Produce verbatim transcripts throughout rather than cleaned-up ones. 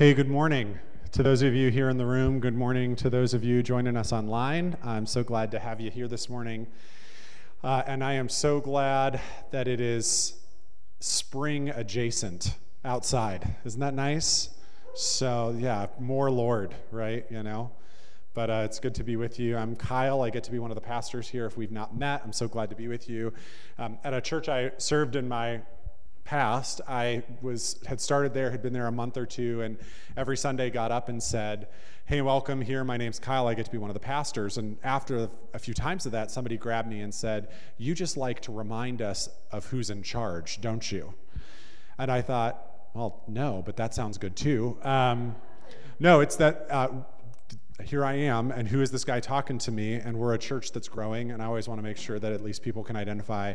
Hey, good morning to those of you here in the room. Good morning to those of you joining us online. I'm so glad to have you here this morning. Uh, and I am so glad that it is spring adjacent outside. Isn't that nice? So yeah, more Lord, right? You know, but uh, it's good to be with you. I'm Kyle. I get to be one of the pastors here if we've not met. I'm so glad to be with you. Um, at a church I served in my past, I was had started there, had been there a month or two, and every Sunday got up and said, "Hey, welcome here. My name's Kyle. I get to be one of the pastors." And after a few times of that, somebody grabbed me and said, "You just like to remind us of who's in charge, don't you?" And I thought, well, no, but that sounds good too. Um, no, it's that uh, here I am, and who is this guy talking to me? And we're a church that's growing, and I always want to make sure that at least people can identify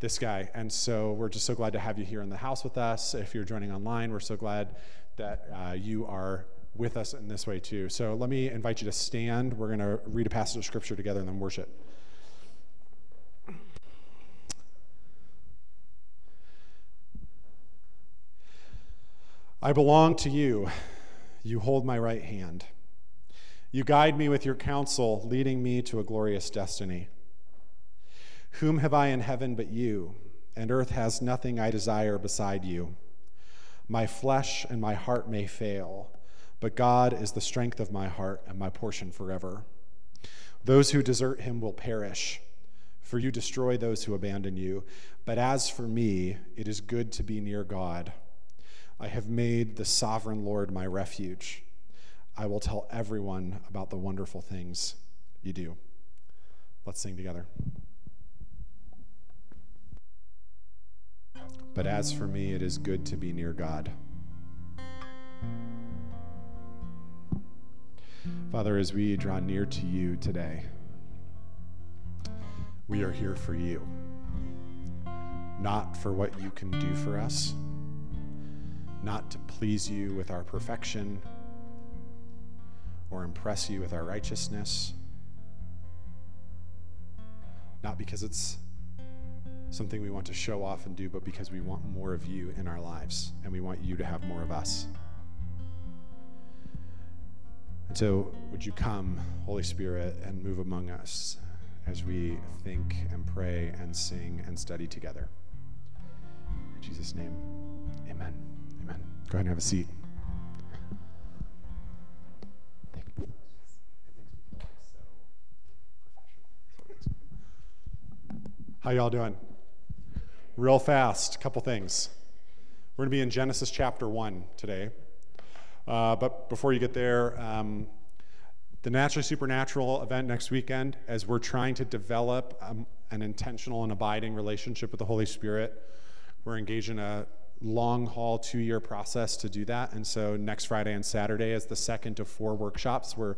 this guy. And so we're just so glad to have you here in the house with us. If you're joining online, we're so glad that uh, you are with us in this way too. So let me invite you to stand. We're going to read a passage of scripture together and then worship. I belong to you. You hold my right hand. You guide me with your counsel, leading me to a glorious destiny. Whom have I in heaven but you, and earth has nothing I desire beside you. My flesh and my heart may fail, but God is the strength of my heart and my portion forever. Those who desert him will perish, for you destroy those who abandon you. But as for me, it is good to be near God. I have made the sovereign Lord my refuge. I will tell everyone about the wonderful things you do. Let's sing together. But as for me, it is good to be near God. Father, as we draw near to you today, we are here for you, not for what you can do for us, not to please you with our perfection or impress you with our righteousness, not because it's something we want to show off and do, but because we want more of you in our lives, and we want you to have more of us. And so would you come, Holy Spirit, and move among us as we think and pray and sing and study together. In Jesus' name, amen. Amen. Go ahead and have a seat. How y'all doing? Real fast, couple things. We're going to be in Genesis chapter one today. Uh, but before you get there, um, the Naturally Supernatural event next weekend, as we're trying to develop um, an intentional and abiding relationship with the Holy Spirit, we're engaged in a long-haul two-year process to do that. And so next Friday and Saturday is the second of four workshops we're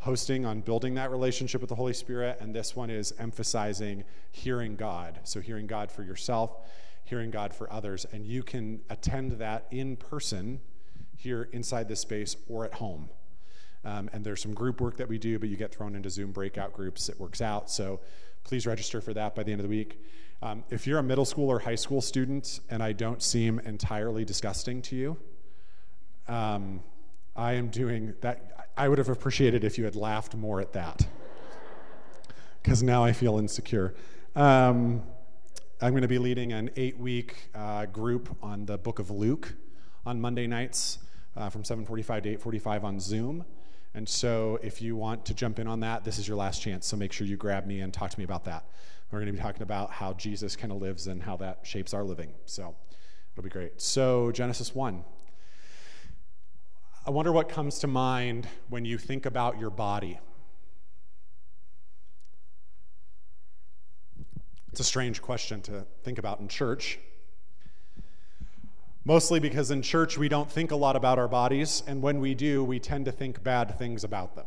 hosting on building that relationship with the Holy Spirit. And this one is emphasizing hearing God. So hearing God for yourself, hearing God for others. And you can attend that in person here inside this space or at home. Um, and there's some group work that we do, but you get thrown into Zoom breakout groups. It works out. So please register for that by the end of the week. Um, if you're a middle school or high school student and I don't seem entirely disgusting to you, um, I am doing that. I would have appreciated if you had laughed more at that, because now I feel insecure. Um, I'm going to be leading an eight-week uh, group on the Book of Luke on Monday nights uh, from seven forty-five to eight forty-five on Zoom. And so if you want to jump in on that, this is your last chance. So make sure you grab me and talk to me about that. We're going to be talking about how Jesus kind of lives and how that shapes our living. So it'll be great. So Genesis one. I wonder what comes to mind when you think about your body. It's a strange question to think about in church. Mostly because in church we don't think a lot about our bodies, and when we do, we tend to think bad things about them.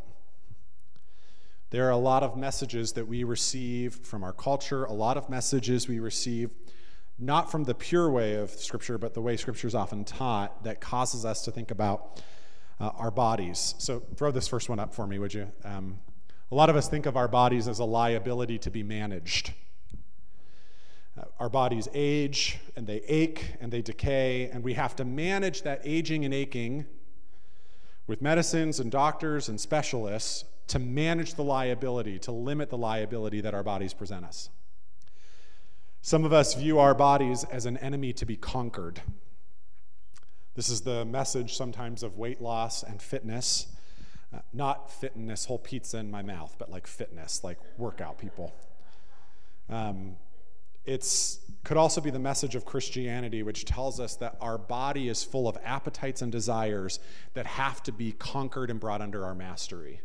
There are a lot of messages that we receive from our culture, a lot of messages we receive not from the pure way of Scripture, but the way Scripture is often taught that causes us to think about uh, our bodies. So throw this first one up for me, would you? Um, a lot of us think of our bodies as a liability to be managed. Uh, our bodies age, and they ache, and they decay, and we have to manage that aging and aching with medicines and doctors and specialists to manage the liability, to limit the liability that our bodies present us. Some of us view our bodies as an enemy to be conquered. This is the message sometimes of weight loss and fitness. Uh, not fitness, whole pizza in my mouth, but like fitness, like workout people. Um, it's could also be the message of Christianity, which tells us that our body is full of appetites and desires that have to be conquered and brought under our mastery.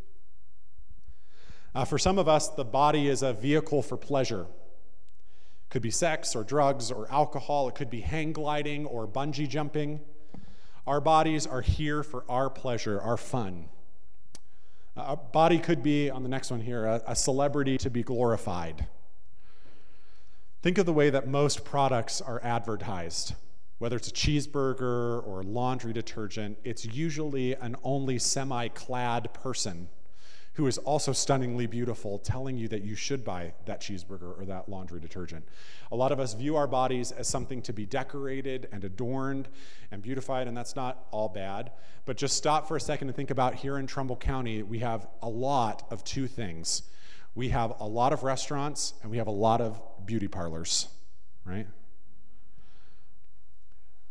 Uh, for some of us, the body is a vehicle for pleasure. It could be sex or drugs or alcohol. It could be hang gliding or bungee jumping. Our bodies are here for our pleasure, our fun. Uh, our body could be, on the next one here, a, a celebrity to be glorified. Think of the way that most products are advertised. Whether it's a cheeseburger or laundry detergent, it's usually an only semi-clad person who is also stunningly beautiful telling you that you should buy that cheeseburger or that laundry detergent. A lot of us view our bodies as something to be decorated and adorned and beautified, and that's not all bad. But just stop for a second and think about here in Trumbull County, we have a lot of two things. We have a lot of restaurants, and we have a lot of beauty parlors, right?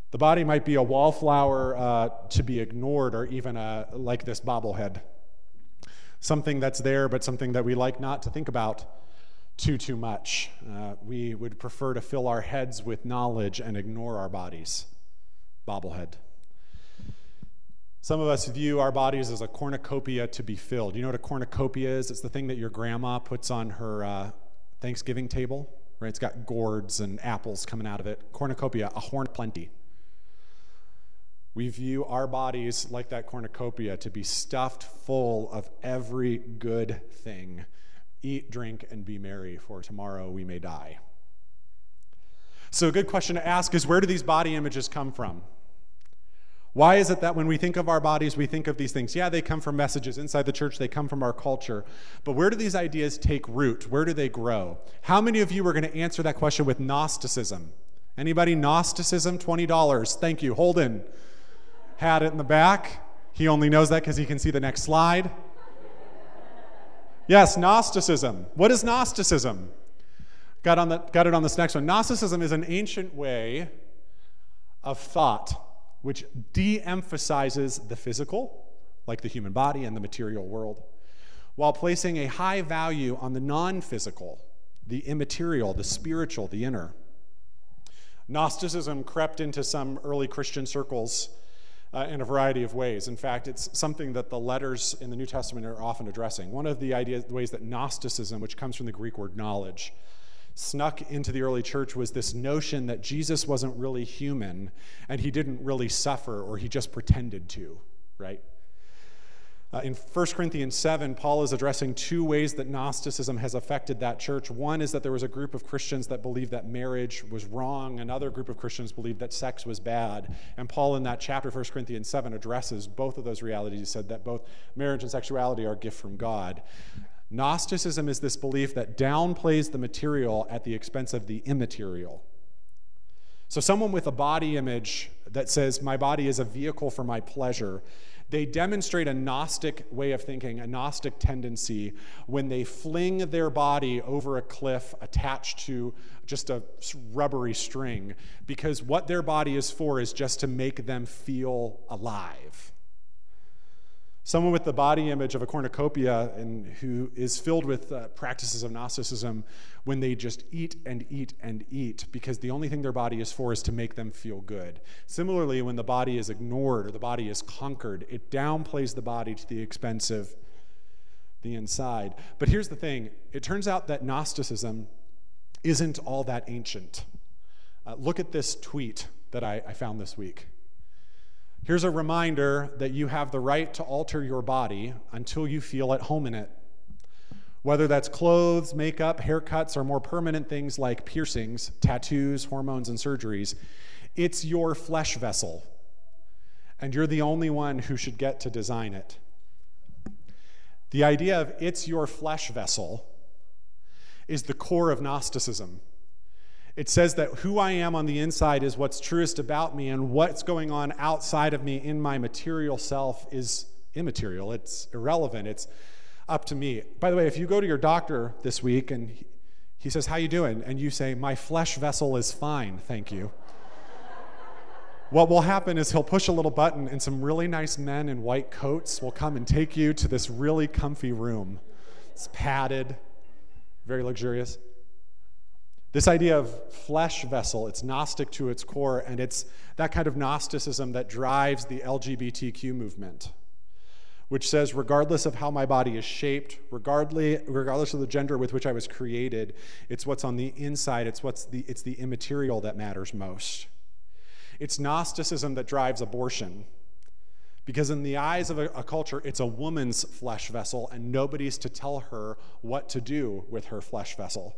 The body might be a wallflower uh, to be ignored, or even a, like this bobblehead. Something that's there, but something that we like not to think about too, too much. Uh, we would prefer to fill our heads with knowledge and ignore our bodies. Bobblehead. Some of us view our bodies as a cornucopia to be filled. You know what a cornucopia is? It's the thing that your grandma puts on her uh, Thanksgiving table, right? It's got gourds and apples coming out of it. Cornucopia, a horn of plenty. We view our bodies like that cornucopia to be stuffed full of every good thing. Eat, drink, and be merry, for tomorrow we may die. So a good question to ask is, where do these body images come from? Why is it that when we think of our bodies, we think of these things? Yeah, they come from messages inside the church. They come from our culture. But where do these ideas take root? Where do they grow? How many of you are going to answer that question with Gnosticism? Anybody? Gnosticism? twenty dollars. Thank you. Holden had it in the back. He only knows that because he can see the next slide. Yes, Gnosticism. What is Gnosticism? Got, on the, got it on this next one. Gnosticism is an ancient way of thought which de-emphasizes the physical, like the human body and the material world, while placing a high value on the non-physical, the immaterial, the spiritual, the inner. Gnosticism crept into some early Christian circles uh, in a variety of ways. In fact, it's something that the letters in the New Testament are often addressing. One of the ideas, the ways that Gnosticism, which comes from the Greek word knowledge, snuck into the early church was this notion that Jesus wasn't really human and he didn't really suffer, or he just pretended to, right? Uh, in First Corinthians seven, Paul is addressing two ways that Gnosticism has affected that church. One is that there was a group of Christians that believed that marriage was wrong. Another group of Christians believed that sex was bad. And Paul, in that chapter, First Corinthians seven, addresses both of those realities. He said that both marriage and sexuality are a gift from God. Gnosticism is this belief that downplays the material at the expense of the immaterial. So someone with a body image that says, my body is a vehicle for my pleasure, they demonstrate a Gnostic way of thinking, a Gnostic tendency, when they fling their body over a cliff attached to just a rubbery string, because what their body is for is just to make them feel alive. Someone with the body image of a cornucopia and who is filled with uh, practices of Gnosticism, when they just eat and eat and eat, because the only thing their body is for is to make them feel good. Similarly, when the body is ignored or the body is conquered, it downplays the body to the expense of the inside. But here's the thing. It turns out that Gnosticism isn't all that ancient. Uh, look at this tweet that I, I found this week. Here's a reminder that you have the right to alter your body until you feel at home in it. Whether that's clothes, makeup, haircuts, or more permanent things like piercings, tattoos, hormones, and surgeries, it's your flesh vessel, and you're the only one who should get to design it. The idea of it's your flesh vessel is the core of Gnosticism. It says that who I am on the inside is what's truest about me, and what's going on outside of me in my material self is immaterial, it's irrelevant, it's up to me. By the way, if you go to your doctor this week and he, he says, how you doing? And you say, my flesh vessel is fine, thank you. What will happen is he'll push a little button and some really nice men in white coats will come and take you to this really comfy room. It's padded, very luxurious. This idea of flesh vessel, it's Gnostic to its core, and it's that kind of Gnosticism that drives the L G B T Q movement, which says regardless of how my body is shaped, regardless, regardless of the gender with which I was created, it's what's on the inside, it's, what's the, it's the immaterial that matters most. It's Gnosticism that drives abortion, because in the eyes of a, a culture, it's a woman's flesh vessel, and nobody's to tell her what to do with her flesh vessel.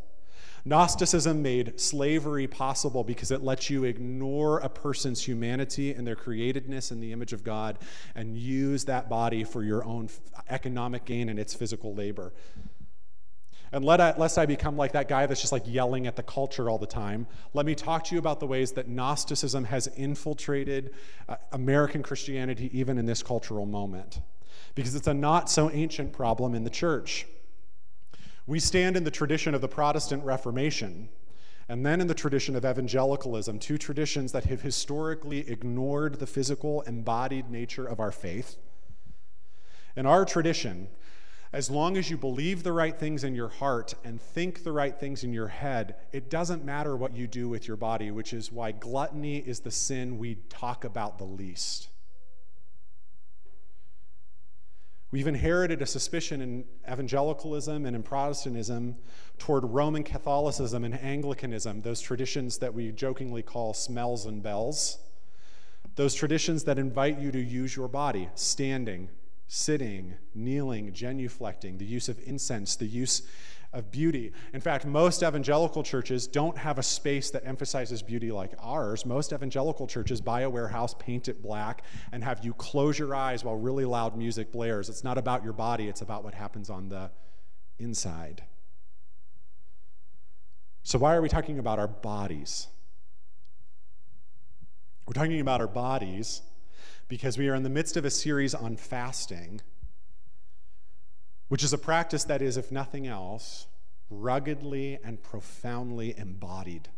Gnosticism made slavery possible because it lets you ignore a person's humanity and their createdness in the image of God and use that body for your own economic gain and its physical labor. And let I, lest I become like that guy that's just like yelling at the culture all the time, let me talk to you about the ways that Gnosticism has infiltrated uh, American Christianity even in this cultural moment, because it's a not so ancient problem in the church. We stand in the tradition of the Protestant Reformation and then in the tradition of evangelicalism, two traditions that have historically ignored the physical, embodied nature of our faith. In our tradition, as long as you believe the right things in your heart and think the right things in your head, it doesn't matter what you do with your body, which is why gluttony is the sin we talk about the least. We've inherited a suspicion in evangelicalism and in Protestantism toward Roman Catholicism and Anglicanism, those traditions that we jokingly call smells and bells, those traditions that invite you to use your body, standing, sitting, kneeling, genuflecting, the use of incense, the use of beauty. In fact, most evangelical churches don't have a space that emphasizes beauty like ours. Most evangelical churches buy a warehouse, paint it black, and have you close your eyes while really loud music blares. It's not about your body, it's about what happens on the inside. So why are we talking about our bodies? We're talking about our bodies because we are in the midst of a series on fasting, which is a practice that is, if nothing else, ruggedly and profoundly embodied.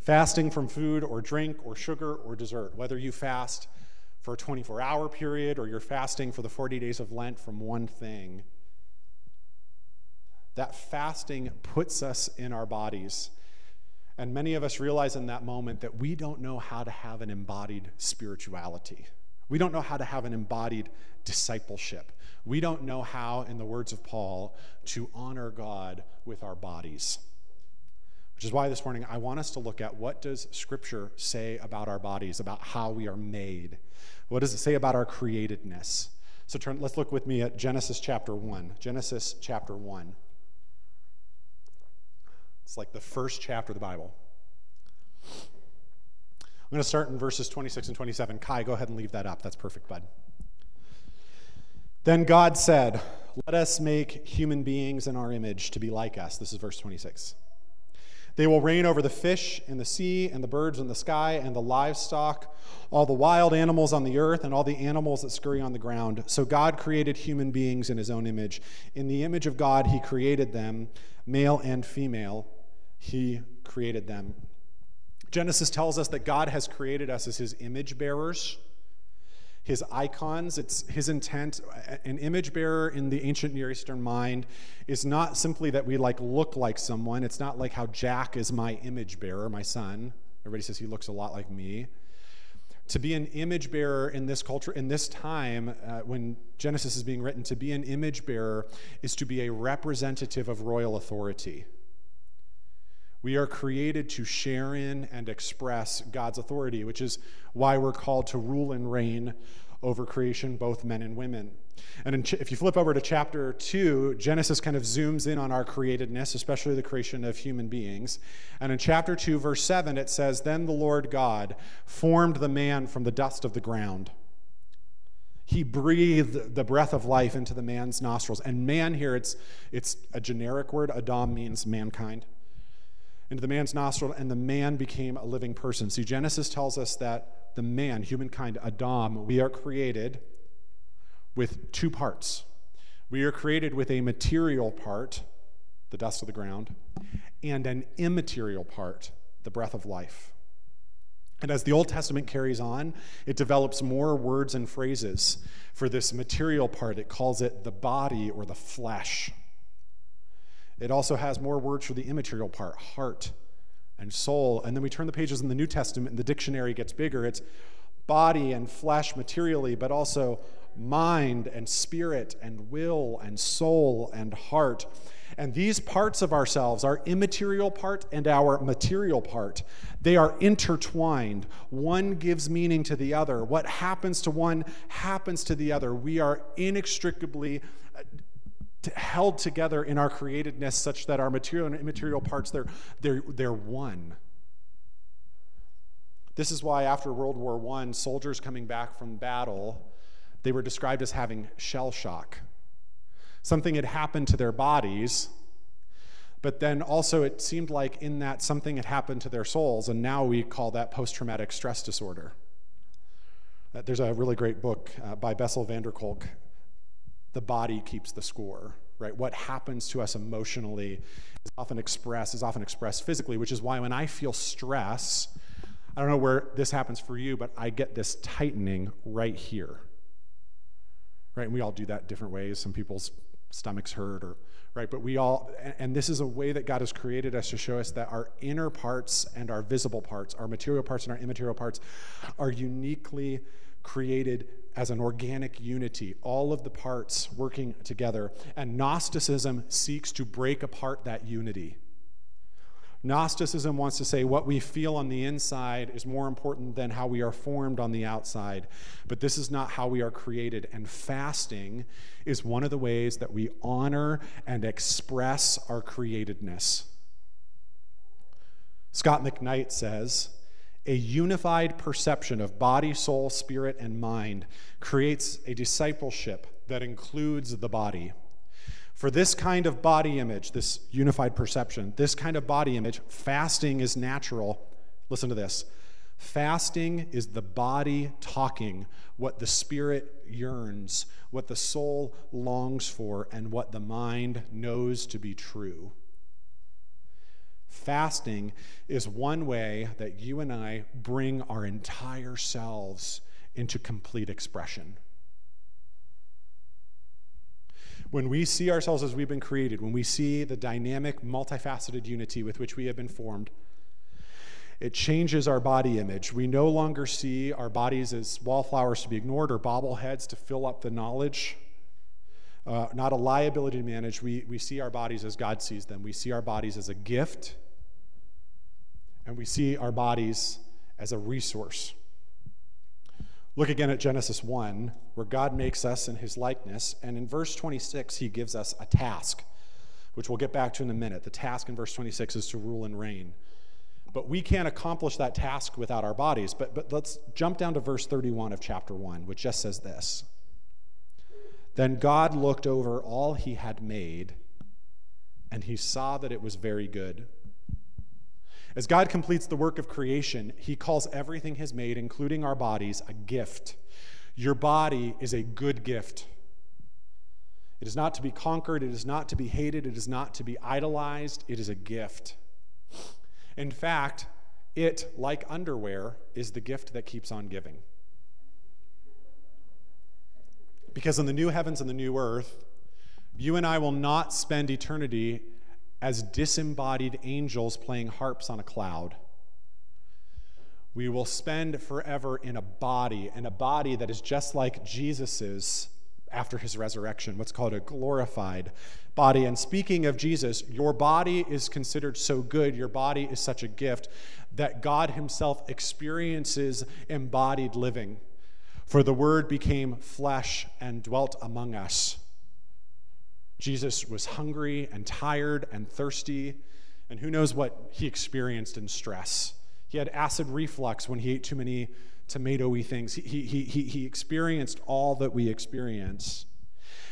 Fasting from food or drink or sugar or dessert, whether you fast for a twenty-four hour period or you're fasting for the forty days of Lent from one thing, that fasting puts us in our bodies. And many of us realize in that moment that we don't know how to have an embodied spirituality. We don't know how to have an embodied discipleship. We don't know how, in the words of Paul, to honor God with our bodies. Which is why this morning I want us to look at what does Scripture say about our bodies, about how we are made? What does it say about our createdness? So turn, let's look with me at Genesis chapter one. Genesis chapter one. It's like the first chapter of the Bible. I'm going to start in verses twenty-six and twenty-seven. Kai, go ahead and leave that up. That's perfect, bud. Then God said, let us make human beings in our image to be like us. This is verse twenty-six. They will reign over the fish in the sea and the birds in the sky and the livestock, all the wild animals on the earth and all the animals that scurry on the ground. So God created human beings in his own image. In the image of God, he created them, male and female. He created them. Genesis tells us that God has created us as his image bearers, his icons. It's his intent. An image bearer in the ancient Near Eastern mind is not simply that we like look like someone. It's not like how Jack is my image bearer, my son. Everybody says he looks a lot like me. To be an image bearer in this culture, in this time uh, when Genesis is being written, to be an image bearer is to be a representative of royal authority. We are created to share in and express God's authority, which is why we're called to rule and reign over creation, both men and women. And in, if you flip over to chapter two, Genesis kind of zooms in on our createdness, especially the creation of human beings. And in chapter two, verse seven, it says, then the Lord God formed the man from the dust of the ground. He breathed the breath of life into the man's nostrils. And man here, it's, it's a generic word. Adam means mankind. Into the man's nostril, and the man became a living person. See, Genesis tells us that the man, humankind, Adam, we are created with two parts. We are created with a material part, the dust of the ground, and an immaterial part, the breath of life. And as the Old Testament carries on, it develops more words and phrases for this material part. It calls it the body or the flesh. It also has more words for the immaterial part, heart and soul. And then we turn the pages in the New Testament and the dictionary gets bigger. It's body and flesh materially, but also mind and spirit and will and soul and heart. And these parts of ourselves, our immaterial part and our material part, they are intertwined. One gives meaning to the other. What happens to one happens to the other. We are inextricably held together in our createdness such that our material and immaterial parts, they're, they're, they're one. This is why after World War One, soldiers coming back from battle, they were described as having shell shock. Something had happened to their bodies, but then also it seemed like in that something had happened to their souls, and now we call that post-traumatic stress disorder. Uh, there's a really great book uh, by Bessel van der Kolk, The Body Keeps the Score, right? What happens to us emotionally is often expressed, is often expressed physically, which is why when I feel stress, I don't know where this happens for you, but I get this tightening right here. Right, and we all do that different ways. Some people's stomachs hurt, or right, but we all, and this is a way that God has created us to show us that our inner parts and our visible parts, our material parts and our immaterial parts, are uniquely created as an organic unity, all of the parts working together. And Gnosticism seeks to break apart that unity. Gnosticism wants to say what we feel on the inside is more important than how we are formed on the outside, but this is not how we are created, and fasting is one of the ways that we honor and express our createdness. Scott McKnight says, "A unified perception of body, soul, spirit, and mind creates a discipleship that includes the body. For this kind of body image, this unified perception, this kind of body image, fasting is natural." Listen to this. "Fasting is the body talking what the spirit yearns, what the soul longs for, and what the mind knows to be true." Fasting is one way that you and I bring our entire selves into complete expression. When we see ourselves as we've been created, when we see the dynamic, multifaceted unity with which we have been formed, it changes our body image. We no longer see our bodies as wallflowers to be ignored or bobbleheads to fill up the knowledge, uh, not a liability to manage. We, we see our bodies as God sees them. We see our bodies as a gift, and we see our bodies as a resource. Look again at Genesis one, where God makes us in his likeness, and in verse twenty-six, he gives us a task, which we'll get back to in a minute. The task in verse twenty-six is to rule and reign. But we can't accomplish that task without our bodies. But, but let's jump down to verse thirty-one of chapter one, which just says this. "Then God looked over all he had made, and he saw that it was very good." As God completes the work of creation, he calls everything he's made, including our bodies, a gift. Your body is a good gift. It is not to be conquered. It is not to be hated. It is not to be idolized. It is a gift. In fact, it, like underwear, is the gift that keeps on giving. Because in the new heavens and the new earth, you and I will not spend eternity as disembodied angels playing harps on a cloud. We will spend forever in a body, in a body that is just like Jesus's after his resurrection, what's called a glorified body. And speaking of Jesus, your body is considered so good, your body is such a gift, that God himself experiences embodied living. "For the Word became flesh and dwelt among us." Jesus was hungry and tired and thirsty, and who knows what he experienced in stress. He had acid reflux when he ate too many tomato-y things. He, he, he, he experienced all that we experience.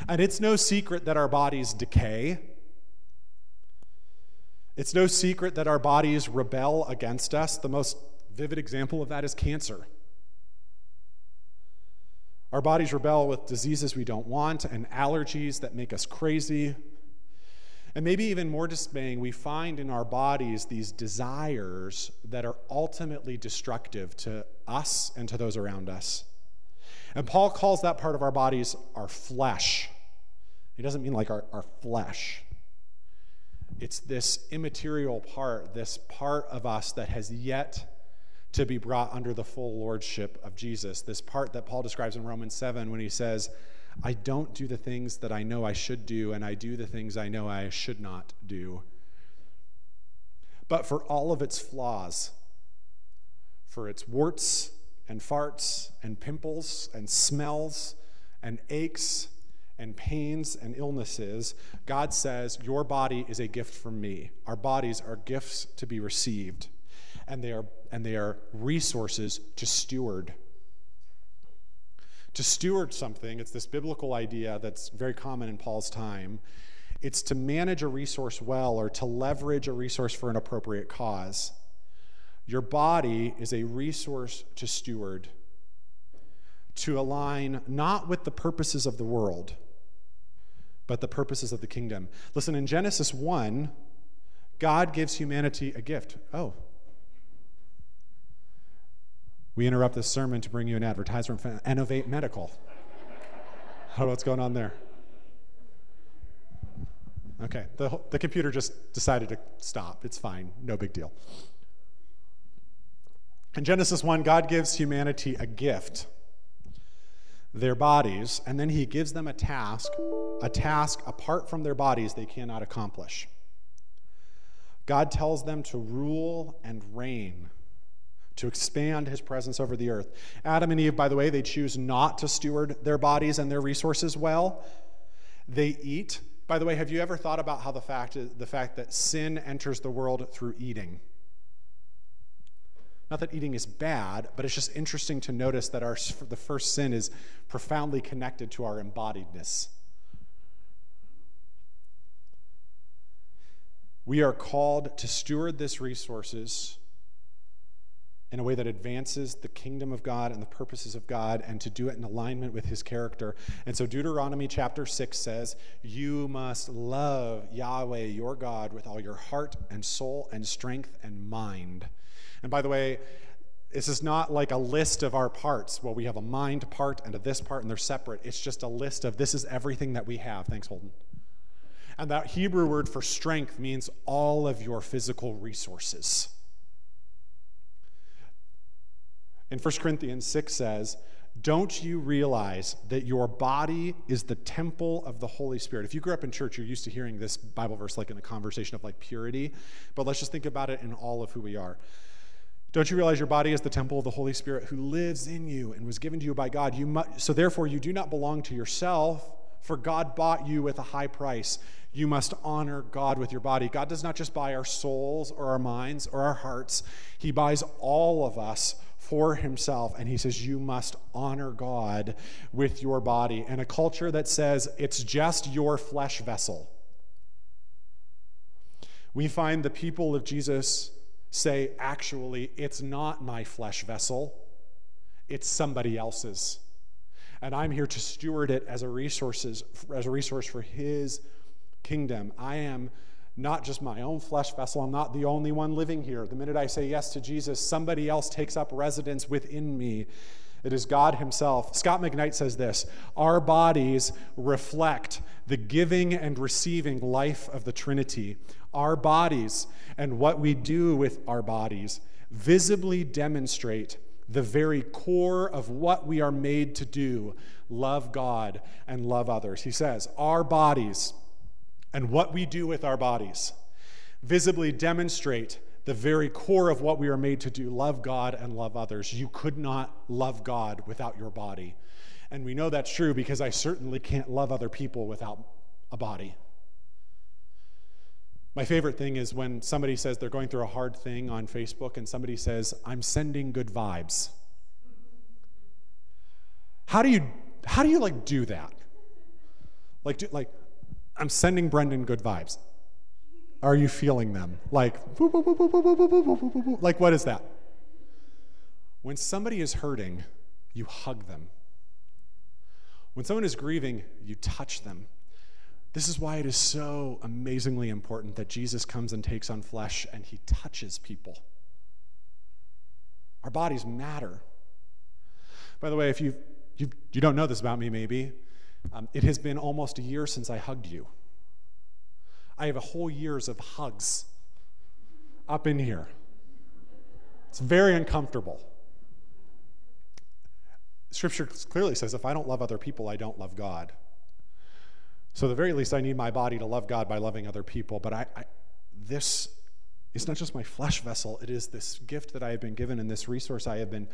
And it's no secret that our bodies decay. It's no secret that our bodies rebel against us. The most vivid example of that is cancer. Our bodies rebel with diseases we don't want and allergies that make us crazy. And maybe even more dismaying, we find in our bodies these desires that are ultimately destructive to us and to those around us. And Paul calls that part of our bodies our flesh. He doesn't mean like our, our flesh. It's this immaterial part, this part of us that has yet to be brought under the full lordship of Jesus. This part that Paul describes in Romans seven when he says, I don't do the things that I know I should do, and I do the things I know I should not do. But for all of its flaws, for its warts and farts and pimples and smells and aches and pains and illnesses, God says, your body is a gift from me. Our bodies are gifts to be received, and they are, and they are resources to steward. To steward something, it's this biblical idea that's very common in Paul's time. It's to manage a resource well or to leverage a resource for an appropriate cause. Your body is a resource to steward, to align not with the purposes of the world, but the purposes of the kingdom. Listen, in Genesis one, God gives humanity a gift. Oh. We interrupt this sermon to bring you an advertisement from Innovate Medical. I don't know what's going on there. Okay, the, the computer just decided to stop. It's fine, no big deal. In Genesis one, God gives humanity a gift, their bodies, and then he gives them a task, a task apart from their bodies they cannot accomplish. God tells them to rule and reign, to expand his presence over the earth. Adam and Eve, by the way, they choose not to steward their bodies and their resources well. They eat. By the way, have you ever thought about how the fact, the fact that sin enters the world through eating? Not that eating is bad, but it's just interesting to notice that our, the first sin is profoundly connected to our embodiedness. We are called to steward these resources in a way that advances the kingdom of God and the purposes of God, and to do it in alignment with his character. And so Deuteronomy chapter six says, you must love Yahweh your God with all your heart and soul and strength and mind. And by the way, this is not like a list of our parts. Well, we have a mind part and a this part, and they're separate. It's just a list of this is everything that we have. Thanks, Holden. And that Hebrew word for strength means all of your physical resources. And First Corinthians six says, don't you realize that your body is the temple of the Holy Spirit? If you grew up in church, you're used to hearing this Bible verse like in the conversation of like purity, but let's just think about it in all of who we are. Don't you realize your body is the temple of the Holy Spirit who lives in you and was given to you by God? You mu- so therefore you do not belong to yourself, for God bought you with a high price. You must honor God with your body. God does not just buy our souls or our minds or our hearts. He buys all of us for himself, and he says you must honor God with your body. And a culture that says it's just your flesh vessel, we find the people of Jesus say, actually, it's not my flesh vessel, it's somebody else's, and I'm here to steward it as a resources as a resource for his kingdom. I am not just my own flesh vessel. I'm not the only one living here. The minute I say yes to Jesus, somebody else takes up residence within me. It is God himself. Scott McKnight says this, our bodies reflect the giving and receiving life of the Trinity. Our bodies and what we do with our bodies visibly demonstrate the very core of what we are made to do, love God and love others. He says, our bodies and what we do with our bodies visibly demonstrate the very core of what we are made to do, love God and love others. You could not love God without your body. And we know that's true because I certainly can't love other people without a body. My favorite thing is when somebody says they're going through a hard thing on Facebook and somebody says, I'm sending good vibes. How do you, how do you like do that? Like, do, like, I'm sending Brendan good vibes. Are you feeling them? Like, whoop, whoop, whoop, whoop, whoop, whoop, whoop, whoop, whoop. Like, what is that? When somebody is hurting, you hug them. When someone is grieving, you touch them. This is why it is so amazingly important that Jesus comes and takes on flesh and he touches people. Our bodies matter. By the way, if you've, you've, you don't know this about me, maybe, um, it has been almost a year since I hugged you. I have a whole year's of hugs up in here. It's very uncomfortable. Scripture clearly says, if I don't love other people, I don't love God. So at the very least, I need my body to love God by loving other people. But I, I, this is not just my flesh vessel. It is this gift that I have been given and this resource I have been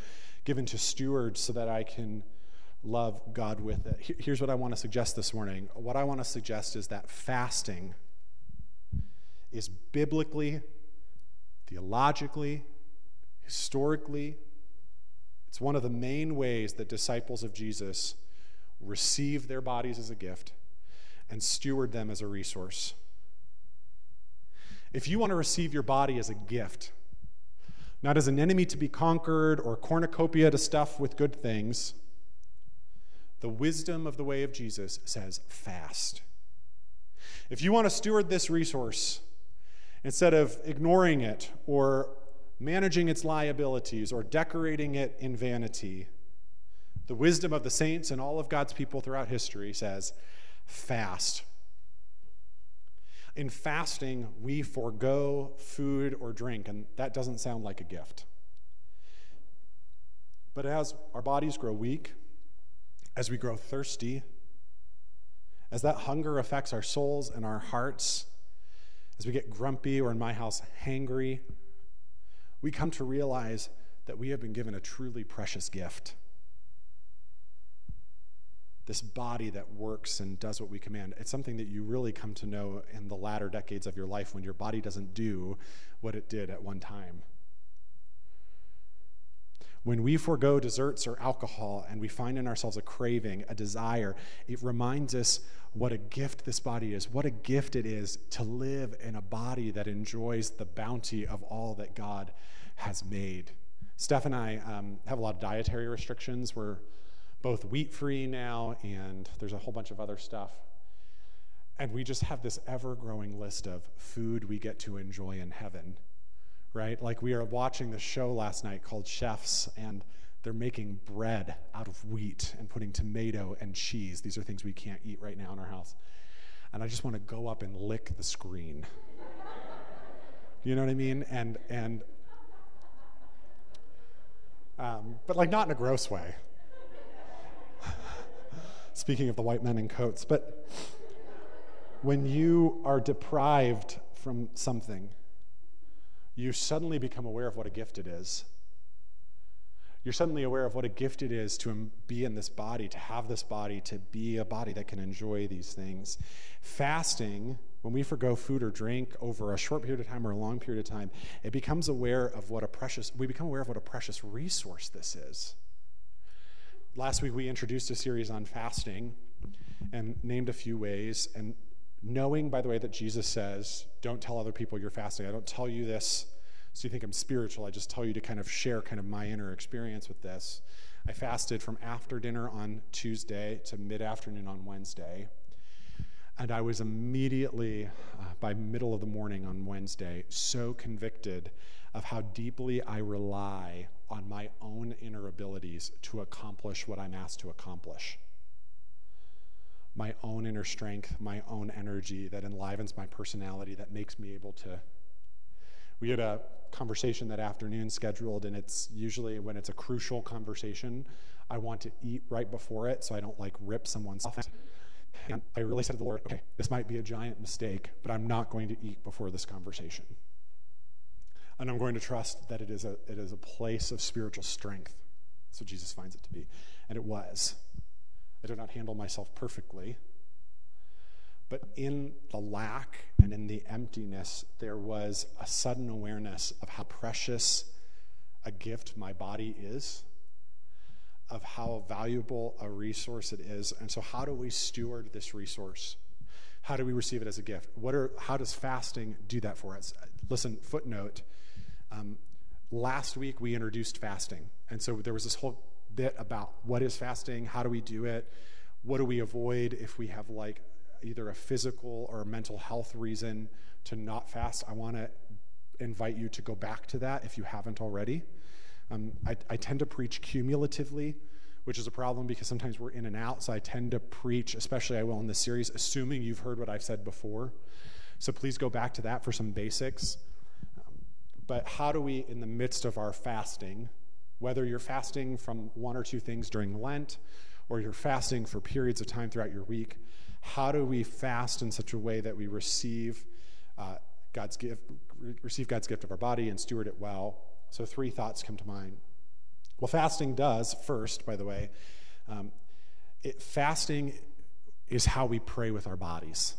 given to steward so that I can love God with it. Here's what I want to suggest this morning. What I want to suggest is that fasting is biblically, theologically, historically, it's one of the main ways that disciples of Jesus receive their bodies as a gift and steward them as a resource. If you want to receive your body as a gift, not as an enemy to be conquered or cornucopia to stuff with good things, the wisdom of the way of Jesus says fast. If you want to steward this resource, instead of ignoring it or managing its liabilities or decorating it in vanity, the wisdom of the saints and all of God's people throughout history says fast. In fasting, we forego food or drink, and that doesn't sound like a gift. But as our bodies grow weak, as we grow thirsty, as that hunger affects our souls and our hearts, as we get grumpy or, in my house, hangry, we come to realize that we have been given a truly precious gift. This body that works and does what we command. It's something that you really come to know in the latter decades of your life when your body doesn't do what it did at one time. When we forego desserts or alcohol and we find in ourselves a craving, a desire, it reminds us what a gift this body is, what a gift it is to live in a body that enjoys the bounty of all that God has made. Steph and I um, have a lot of dietary restrictions. We're both wheat-free now, and there's a whole bunch of other stuff. And we just have this ever-growing list of food we get to enjoy in heaven. Right? Like, we are watching this show last night called Chefs, and they're making bread out of wheat and putting tomato and cheese. These are things we can't eat right now in our house. And I just want to go up and lick the screen. You know what I mean? And, and um, but like, not in a gross way. Speaking of the white men in coats, but when you are deprived from something, you suddenly become aware of what a gift it is. You're suddenly aware of what a gift it is to be in this body, to have this body, to be a body that can enjoy these things. Fasting, when we forgo food or drink over a short period of time or a long period of time, it becomes aware of what a precious, we become aware of what a precious resource this is. Last week we introduced a series on fasting and named a few ways, and knowing, by the way, that Jesus says, don't tell other people you're fasting. I don't tell you this so you think I'm spiritual. I just tell you to kind of share kind of my inner experience with this. I fasted from after dinner on Tuesday to mid-afternoon on Wednesday. And I was immediately, uh, by middle of the morning on Wednesday, so convicted of how deeply I rely on my own inner abilities to accomplish what I'm asked to accomplish. My own inner strength, my own energy that enlivens my personality, that makes me able to. We had a conversation that afternoon scheduled, and it's usually when it's a crucial conversation, I want to eat right before it so I don't like rip someone's off. And I really said to the Lord, okay, this might be a giant mistake, but I'm not going to eat before this conversation. And I'm going to trust that it is a, it is a place of spiritual strength. That's what Jesus finds it to be. And it was. I do not handle myself perfectly. But in the lack and in the emptiness, there was a sudden awareness of how precious a gift my body is, of how valuable a resource it is. And so how do we steward this resource? How do we receive it as a gift? What are, how does fasting do that for us? Listen, footnote, um, last week we introduced fasting. And so there was this whole bit about what is fasting, how do we do it, what do we avoid if we have like either a physical or a mental health reason to not fast? I want to invite you to go back to that if you haven't already. Um, I, I tend to preach cumulatively, which is a problem because sometimes we're in and out, so I tend to preach, especially I will in this series, assuming you've heard what I've said before. So please go back to that for some basics. Um, but how do we, in the midst of our fasting, whether you're fasting from one or two things during Lent, or you're fasting for periods of time throughout your week, how do we fast in such a way that we receive uh, God's gift, receive God's gift of our body and steward it well? So three thoughts come to mind. Well, fasting does, first, by the way, um, it, fasting is how we pray with our bodies,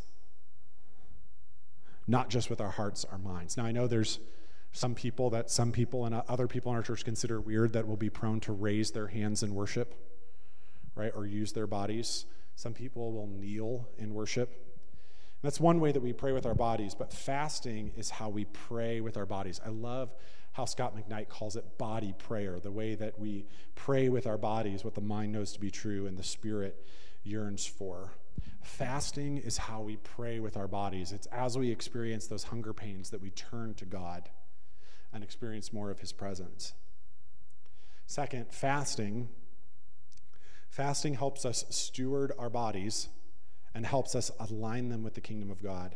not just with our hearts, our minds. Now, I know there's some people that some people and other people in our church consider weird that will be prone to raise their hands in worship, right, or use their bodies. Some people will kneel in worship. And that's one way that we pray with our bodies, but fasting is how we pray with our bodies. I love how Scott McKnight calls it body prayer, the way that we pray with our bodies, what the mind knows to be true and the spirit yearns for. Fasting is how we pray with our bodies. It's as we experience those hunger pains that we turn to God and experience more of his presence. Second, fasting. Fasting helps us steward our bodies and helps us align them with the kingdom of God.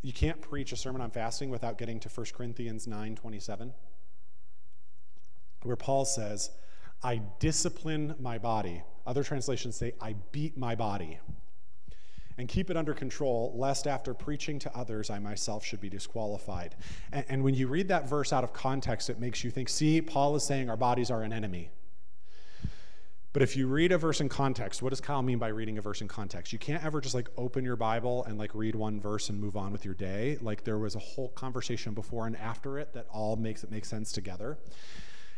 You can't preach a sermon on fasting without getting to First Corinthians nine twenty-seven, where Paul says, I discipline my body. Other translations say, I beat my body and keep it under control, lest after preaching to others, I myself should be disqualified. And, and when you read that verse out of context, it makes you think, see, Paul is saying our bodies are an enemy. But if you read a verse in context, what does Kyle mean by reading a verse in context? You can't ever just like open your Bible and like read one verse and move on with your day. Like there was a whole conversation before and after it that all makes it make sense together.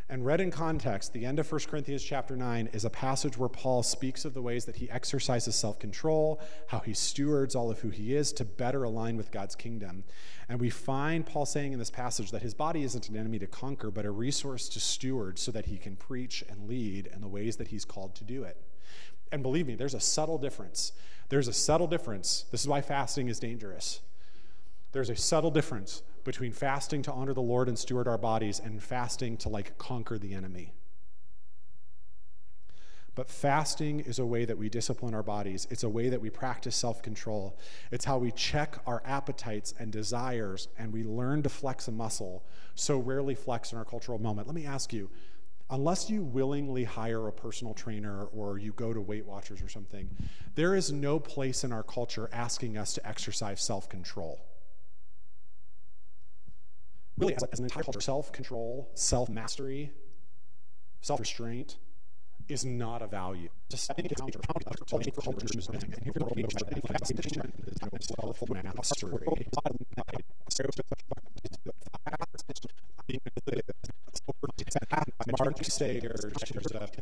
And read in context, the end of First Corinthians chapter nine is a passage where Paul speaks of the ways that he exercises self-control, how he stewards all of who he is to better align with God's kingdom. And we find Paul saying in this passage that his body isn't an enemy to conquer, but a resource to steward so that he can preach and lead in the ways that he's called to do it. And believe me, there's a subtle difference. There's a subtle difference. This is why fasting is dangerous. There's a subtle difference between fasting to honor the Lord and steward our bodies and fasting to like conquer the enemy. But fasting is a way that we discipline our bodies. It's a way that we practice self-control. It's how we check our appetites and desires, and we learn to flex a muscle so rarely flexed in our cultural moment. Let me ask you, unless you willingly hire a personal trainer or you go to Weight Watchers or something, there is no place in our culture asking us to exercise self-control. Really, as, as an entire culture, self-control, self-mastery, self-restraint is not a value. Just Mark Stager,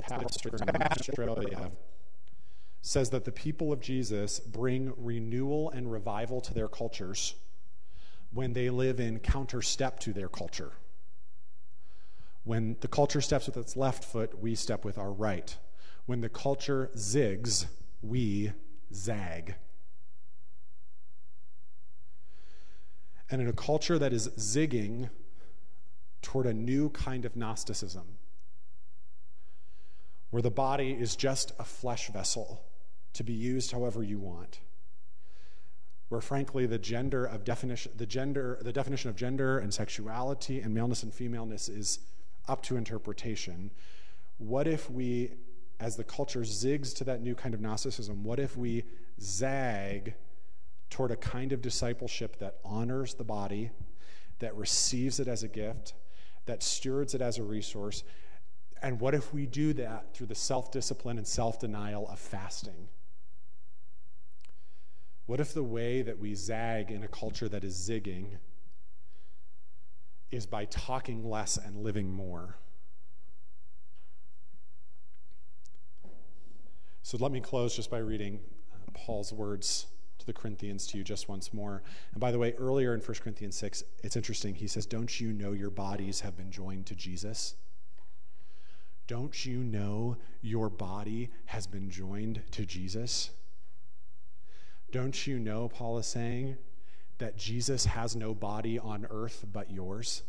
pastor in Australia, says that the people of Jesus bring renewal and revival to their cultures when they live in counterstep to their culture. When the culture steps with its left foot, we step with our right. When the culture zigs, we zag. And in a culture that is zigging toward a new kind of Gnosticism, where the body is just a flesh vessel to be used however you want, where frankly the gender of definition, the gender, the definition of gender and sexuality and maleness and femaleness is up to interpretation. What if we, as the culture zigs to that new kind of Gnosticism, what if we zag toward a kind of discipleship that honors the body, that receives it as a gift, that stewards it as a resource, and what if we do that through the self-discipline and self-denial of fasting? What if the way that we zag in a culture that is zigging is by talking less and living more? So let me close just by reading Paul's words to the Corinthians to you just once more. And by the way, earlier in First Corinthians six, it's interesting. He says, don't you know your bodies have been joined to Jesus? Don't you know your body has been joined to Jesus? Don't you know, Paul is saying, that Jesus has no body on earth but yours?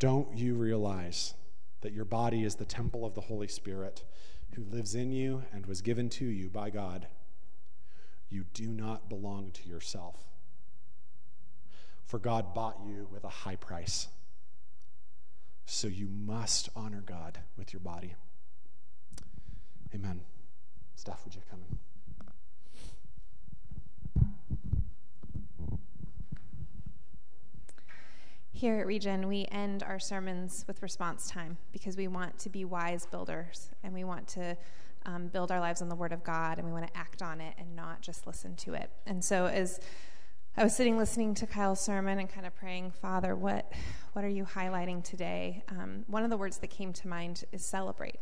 Don't you realize that your body is the temple of the Holy Spirit who lives in you and was given to you by God? You do not belong to yourself, for God bought you with a high price. So you must honor God with your body. Amen. Staff, would you come in? Here at Regen, we end our sermons with response time because we want to be wise builders, and we want to um, build our lives on the Word of God, and we want to act on it and not just listen to it. And so as I was sitting listening to Kyle's sermon and kind of praying, Father, what, what are you highlighting today? Um, one of the words that came to mind is celebrate.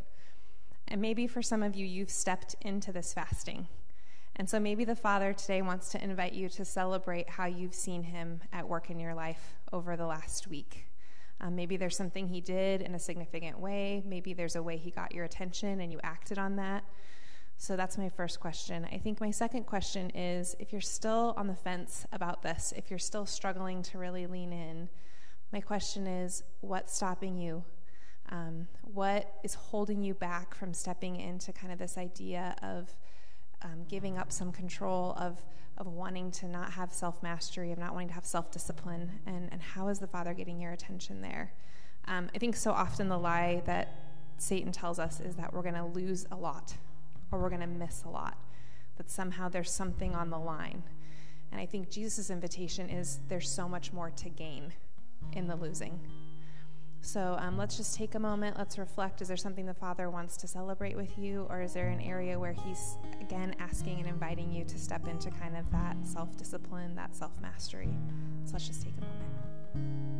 And maybe for some of you, you've stepped into this fasting. And so maybe the Father today wants to invite you to celebrate how you've seen him at work in your life over the last week. Um, maybe there's something he did in a significant way. Maybe there's a way he got your attention and you acted on that. So that's my first question. I think my second question is, if you're still on the fence about this, if you're still struggling to really lean in, my question is, what's stopping you? Um, what is holding you back from stepping into kind of this idea of um, giving up some control, of, of wanting to not have self-mastery, of not wanting to have self-discipline, and, and how is the Father getting your attention there? Um, I think so often the lie that Satan tells us is that we're going to lose a lot, or we're going to miss a lot, that somehow there's something on the line. And I think Jesus' invitation is there's so much more to gain in the losing. So um, let's just take a moment, let's reflect. Is there something the Father wants to celebrate with you, or is there an area where he's, again, asking and inviting you to step into kind of that self-discipline, that self-mastery? So let's just take a moment.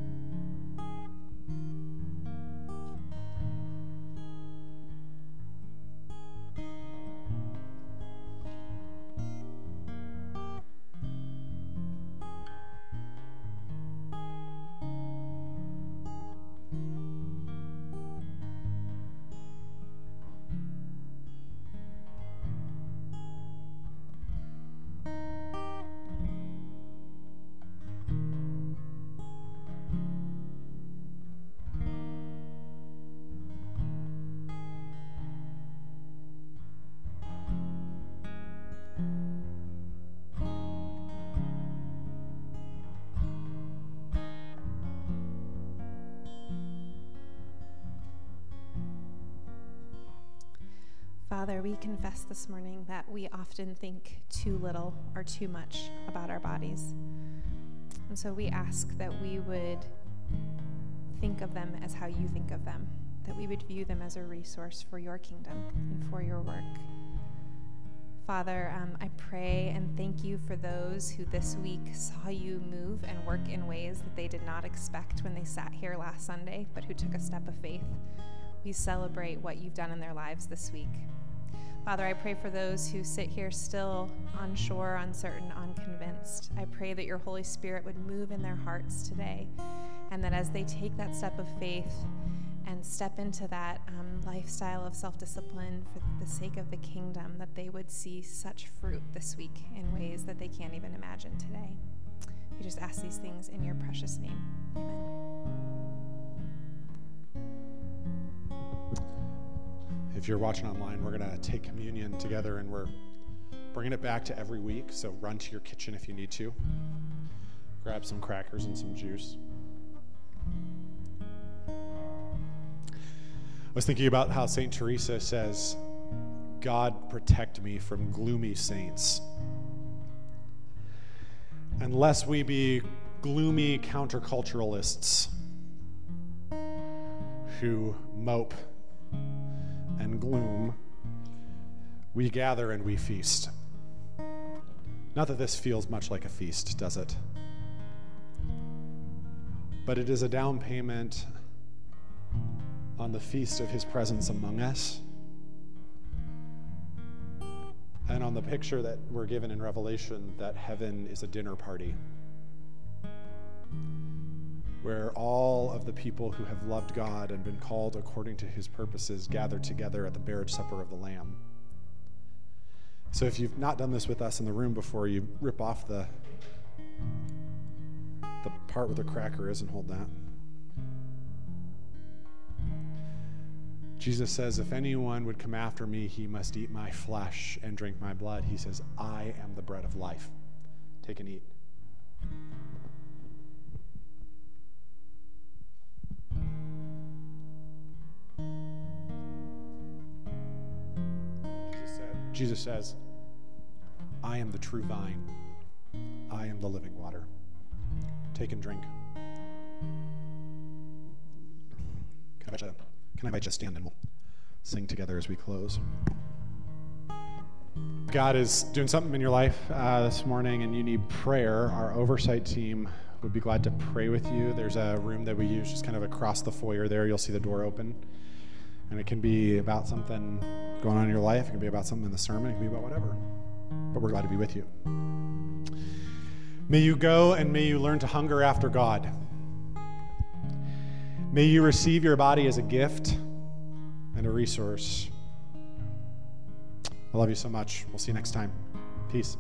Father, we confess this morning that we often think too little or too much about our bodies. And so we ask that we would think of them as how you think of them, that we would view them as a resource for your kingdom and for your work. Father, um, I pray and thank you for those who this week saw you move and work in ways that they did not expect when they sat here last Sunday, but who took a step of faith. We celebrate what you've done in their lives this week. Father, I pray for those who sit here still unsure, uncertain, unconvinced. I pray that your Holy Spirit would move in their hearts today, and that as they take that step of faith and step into that um, lifestyle of self-discipline for the sake of the kingdom, that they would see such fruit this week in ways that they can't even imagine today. We just ask these things in your precious name. Amen. If you're watching online, we're going to take communion together, and we're bringing it back to every week, so run to your kitchen if you need to. Grab some crackers and some juice. I was thinking about how Saint Teresa says, God protect me from gloomy saints. Unless we be gloomy counterculturalists who mope and gloom, we gather and we feast. Not that this feels much like a feast, does it? But it is a down payment on the feast of his presence among us, and on the picture that we're given in Revelation that heaven is a dinner party. where all of the people who have loved God and been called according to his purposes gather together at the marriage supper of the Lamb. So if you've not done this with us in the room before, you rip off the, the part where the cracker is and hold that. Jesus says, if anyone would come after me, he must eat my flesh and drink my blood. He says, I am the bread of life. Take and eat. Jesus said, Jesus says, I am the true vine. I am the living water. Take and drink. Gotcha. Can I invite you to stand and we'll sing together as we close. God is doing something in your life uh, this morning and you need prayer. Our oversight team would be glad to pray with you. There's a room that we use just kind of across the foyer there. You'll see the door open. And it can be about something going on in your life. It can be about something in the sermon. It can be about whatever. But we're glad to be with you. May you go and may you learn to hunger after God. May you receive your body as a gift and a resource. I love you so much. We'll see you next time. Peace.